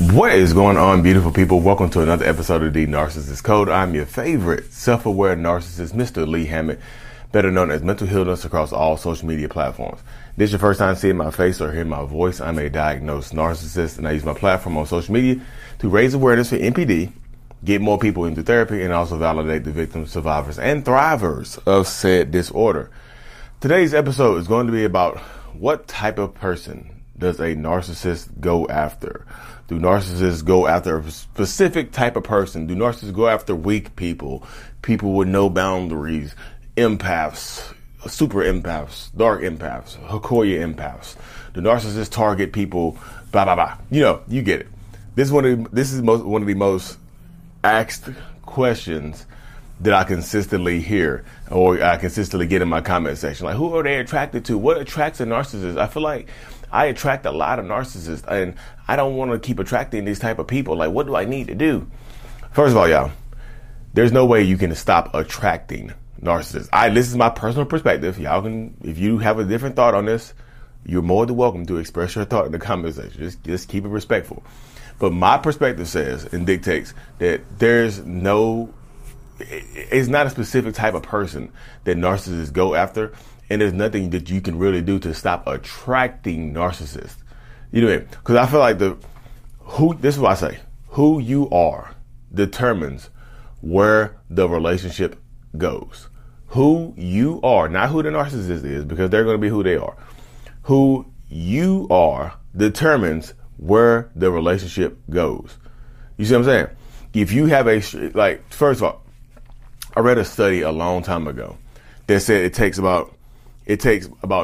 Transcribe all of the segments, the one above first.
What is going on, beautiful people? Welcome to another episode of The Narcissist Code. I'm your favorite self-aware narcissist, Mr. Lee Hammett, better known as Mental Healness across all social media platforms. If this is your first time seeing my face or hearing my voice, I'm a diagnosed narcissist, and I use my platform on social media to raise awareness for NPD, get more people into therapy, and also validate the victims, survivors, and thrivers of said disorder. Today's episode is going to be about what type of person does a narcissist go after? Do narcissists go after a specific type of person? Do narcissists go after weak people, people with no boundaries, empaths, super empaths, dark empaths, Hokoya empaths? Do narcissists target people, blah, blah, blah? You know, you get it. This is one of the most asked questions that I consistently hear, or I consistently get in my comment section. Like, who are they attracted to? What attracts a narcissist? I feel like I attract a lot of narcissists, and I don't want to keep attracting these type of people. Like, what do I need to do? First of all, y'all, there's no way you can stop attracting narcissists. This is my personal perspective. Y'all can, if you have a different thought on this, you're more than welcome to express your thought in the comment section. Just keep it respectful. But my perspective says and dictates that there's no, it's not a specific type of person that narcissists go after. And there's nothing that you can really do to stop attracting narcissists. You know what I mean? Because I feel like this is what I say, who you are determines where the relationship goes. Who you are, not who the narcissist is, because they're going to be who they are. Who you are determines where the relationship goes. You see what I'm saying? If you have first of all, I read a study a long time ago that said it takes about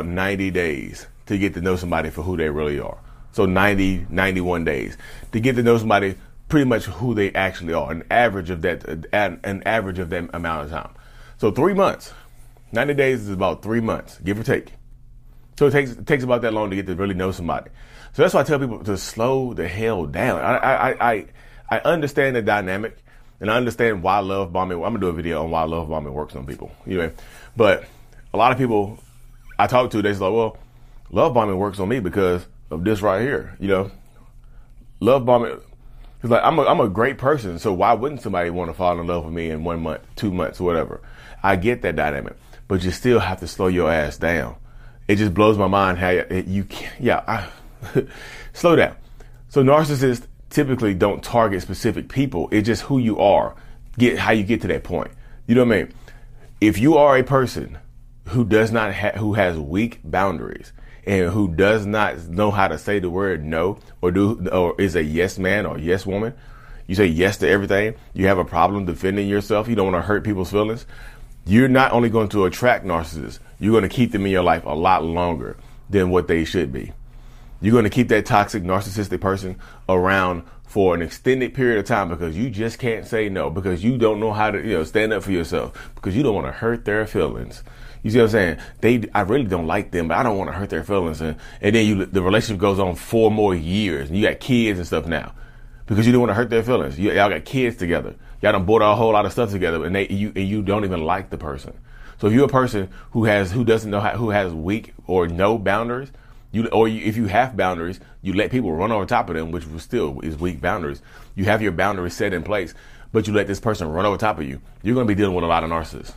90 days to get to know somebody for who they really are. So 91 days to get to know somebody pretty much who they actually are, an average of that amount of time. So 3 months, 90 days is about 3 months, give or take. So it takes about that long to get to really know somebody. So that's why I tell people to slow the hell down. I understand the dynamic, and I understand why love bombing. I'm gonna do a video on why love bombing works on people. You know, but a lot of people I talk to, they're like, well, love bombing works on me because of this right here. You know, love bombing is like, I'm a great person. So why wouldn't somebody want to fall in love with me in 1 month, 2 months, whatever? I get that dynamic, but you still have to slow your ass down. It just blows my mind how you can't. Yeah, slow down. So narcissists typically don't target specific people. It's just who you are, how you get to that point. You know what I mean? If you are a person who does not who has weak boundaries and who does not know how to say the word no, or is a yes man or yes woman, you say yes to everything. You have a problem defending yourself. You don't want to hurt people's feelings. You're not only going to attract narcissists, you're going to keep them in your life a lot longer than what they should be. You're going to keep that toxic narcissistic person around for an extended period of time because you just can't say no, because you don't know how to, you know, stand up for yourself, because you don't want to hurt their feelings. You see what I'm saying? I really don't like them, but I don't want to hurt their feelings. And then the relationship goes on 4 more years, and you got kids and stuff now because you don't want to hurt their feelings. Y'all got kids together. Y'all done bought a whole lot of stuff together, and you don't even like the person. So if you're a person who has weak or no boundaries, if you have boundaries, you let people run over top of them, which still is weak boundaries. You have your boundaries set in place, but you let this person run over top of you. You're going to be dealing with a lot of narcissists,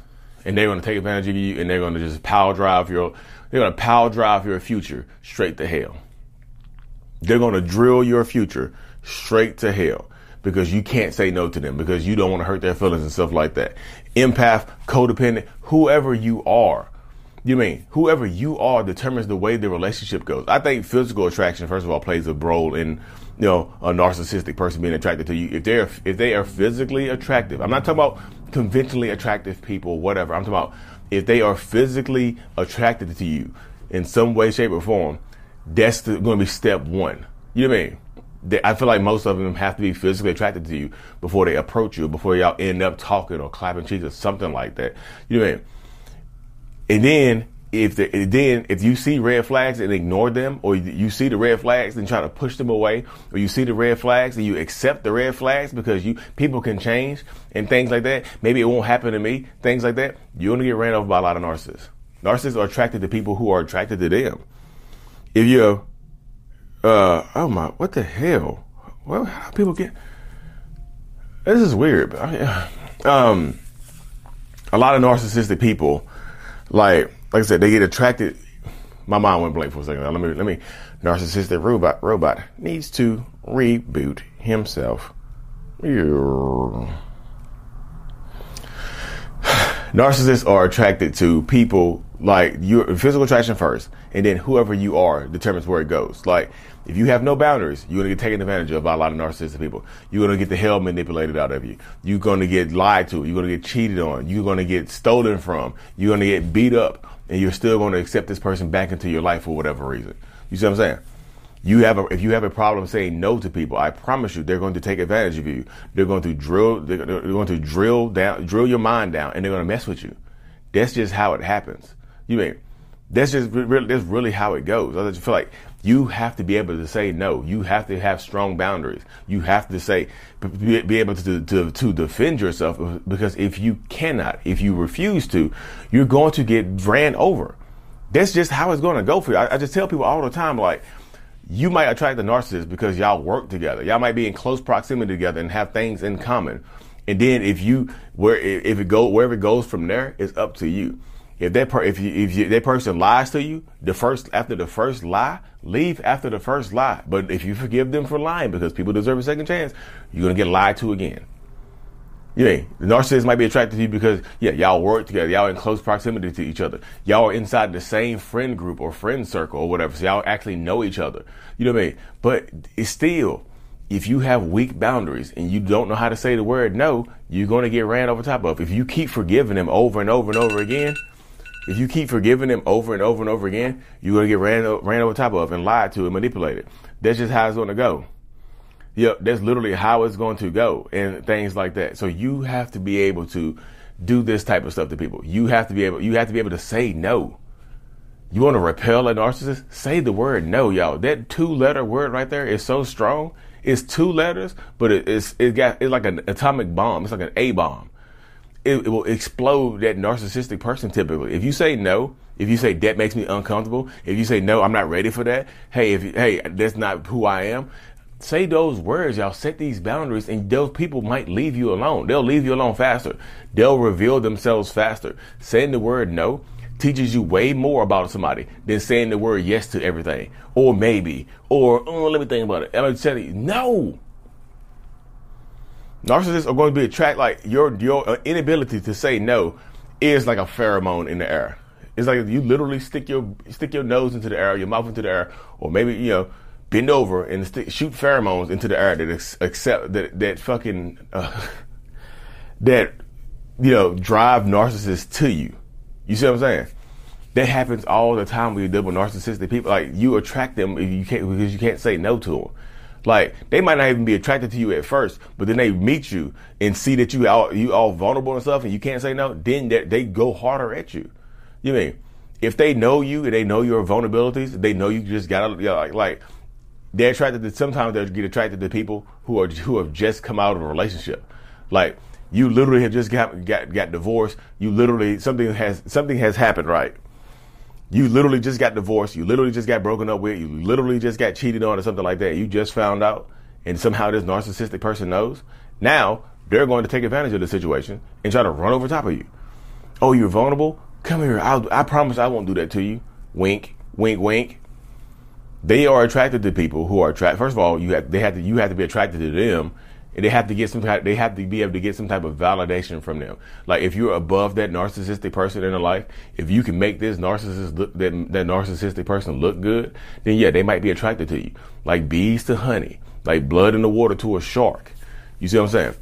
and they're going to take advantage of you, and they're going to just power drive your future straight to hell. They're going to drill your future straight to hell because you can't say no to them, because you don't want to hurt their feelings and stuff like that. Empath, codependent, whoever you are. You mean whoever you are determines the way the relationship goes. I think physical attraction, first of all, plays a role in, you know, a narcissistic person being attracted to you. If they are physically attractive, I'm not talking about conventionally attractive people, whatever. I'm talking about if they are physically attracted to you in some way, shape, or form. That's going to be step one. You know what I mean? I feel like most of them have to be physically attracted to you before they approach you, before y'all end up talking or clapping cheeks or something like that. You know what I mean? And then if you see red flags and ignore them, or you see the red flags and try to push them away, or you see the red flags and you accept the red flags because people can change and things like that. Maybe it won't happen to me, things like that. You're going to get ran over by a lot of narcissists. Narcissists are attracted to people who are attracted to them. If you're, what the hell? Well, how people get... This is weird. But I mean, a lot of narcissistic people, like I said, they get attracted. My mind went blank for a second. Let me. Narcissistic robot needs to reboot himself. Ew. Narcissists are attracted to people like your physical attraction first, and then whoever you are determines where it goes. Like, if you have no boundaries, you're going to get taken advantage of by a lot of narcissistic people. You're going to get the hell manipulated out of you. You're going to get lied to. You're going to get cheated on. You're going to get stolen from. You're going to get beat up, and you're still going to accept this person back into your life for whatever reason. You see what I'm saying? If you have a problem saying no to people, I promise you, they're going to take advantage of you. They're going to drill your mind down, and they're going to mess with you. That's just how it happens. You mean, that's really how it goes. I just feel like you have to be able to say no. You have to have strong boundaries. You have to be able to defend yourself, because if you cannot, if you refuse to, you're going to get ran over. That's just how it's going to go for you. I just tell people all the time, like, you might attract a narcissist because y'all work together. Y'all might be in close proximity together and have things in common. And then wherever it goes from there is up to you. If that person lies to you, leave after the first lie. But if you forgive them for lying, because people deserve a second chance, you're gonna get lied to again. You mean, the narcissist might be attracted to you because, yeah, y'all work together. Y'all in close proximity to each other. Y'all are inside the same friend group or friend circle or whatever. So y'all actually know each other. You know what I mean? But it's still, if you have weak boundaries and you don't know how to say the word no, you're going to get ran over top of. If you keep forgiving them over and over and over again, you're going to get ran over top of and lied to and manipulated. That's just how it's going to go. Yep, that's literally how it's going to go and things like that. So you have to be able to do this type of stuff to people. You have to be able to say no. You want to repel a narcissist? Say the word no, y'all. That 2-letter word right there is so strong. It's 2 letters, but it's like an atomic bomb. It's like an A-bomb. It will explode that narcissistic person typically. If you say no, if you say that makes me uncomfortable, if you say no, I'm not ready for that. Hey, that's not who I am. Say those words, y'all. Set these boundaries, and those people might leave you alone. They'll leave you alone faster. They'll reveal themselves faster. Saying the word no teaches you way more about somebody than saying the word yes to everything, or maybe, or let me think about it. I'm telling you, no. Narcissists are going to be attracted. Like your inability to say no is like a pheromone in the air. It's like you literally stick your nose into the air, your mouth into the air, or maybe, you know, bend over and shoot pheromones into the air that you know, drive narcissists to you. You see what I'm saying? That happens all the time when you deal with narcissistic people. Like, you attract them because you can't say no to them. Like, they might not even be attracted to you at first, but then they meet you and see that you all vulnerable and stuff, and you can't say no. Then they go harder at you. You mean, if they know you and they know your vulnerabilities, they know you just gotta, you know, like. They're attracted to, sometimes they'll get attracted to people who have just come out of a relationship. Like, you literally have just got divorced. You literally, something has happened, right? You literally just got divorced. You literally just got broken up with. You literally just got cheated on or something like that. You just found out, and somehow this narcissistic person knows. Now they're going to take advantage of the situation and try to run over top of you. Oh, you're vulnerable? Come here. I promise I won't do that to you. Wink, wink, wink. They are attracted to people who are attracted. First of all, you have to be attracted to them, and they have to be able to get some type of validation from them. Like, if you're above that narcissistic person in their life, if you can make this narcissist look, that narcissistic person look good, then yeah, they might be attracted to you. Like bees to honey, like blood in the water to a shark. You see what I'm saying?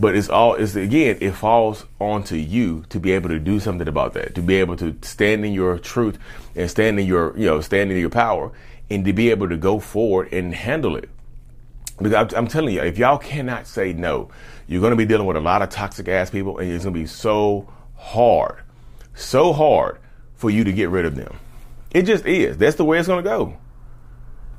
But it falls onto you to be able to do something about that, to be able to stand in your truth and stand in your power, and to be able to go forward and handle it. Because I'm telling you, if y'all cannot say no, you're going to be dealing with a lot of toxic ass people, and it's going to be so hard for you to get rid of them. It just is. That's the way it's going to go.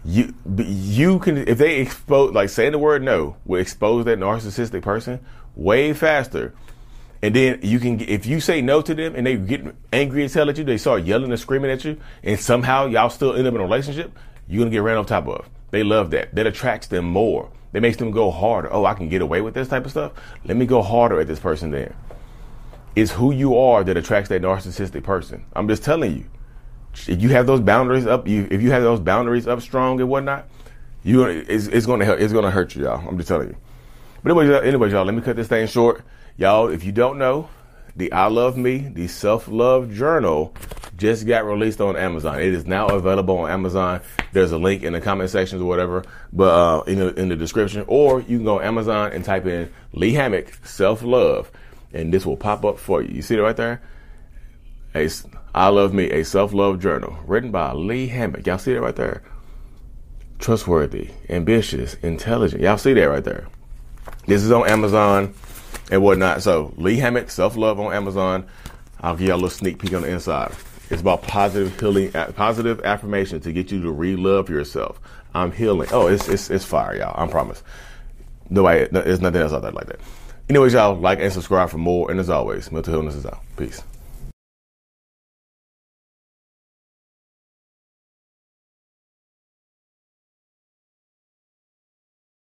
You can, if they expose, like saying the word no will expose that narcissistic person way faster. And then you can, if you say no to them and they get angry as hell at you, they start yelling and screaming at you, and somehow y'all still end up in a relationship, you're going to get ran on top of. They love that. That attracts them more. That makes them go harder. Oh, I can get away with this type of stuff. Let me go harder at this person there. It's who you are that attracts that narcissistic person. I'm just telling you. If you have those boundaries up, strong and whatnot, it's gonna help. It's gonna hurt you, y'all. I'm just telling you. But anyways, y'all, let me cut this thing short, y'all. If you don't know, the I Love Me, the Self Love Journal, just got released on Amazon. It is now available on Amazon. There's a link in the comment sections or whatever, but in the description, or you can go on Amazon and type in Lee Hammett Self Love, and this will pop up for you. You see it right there. I Love Me, a Self-Love Journal, written by Lee Hammett. Y'all see that right there? Trustworthy, ambitious, intelligent. Y'all see that right there? This is on Amazon and whatnot. So, Lee Hammett, Self-Love on Amazon. I'll give y'all a little sneak peek on the inside. It's about positive healing, positive affirmation to get you to re-love yourself. I'm healing. Oh, it's fire, y'all. I promise. There's nothing else out there like that. Anyways, y'all, like and subscribe for more. And as always, mental healness is out. Peace.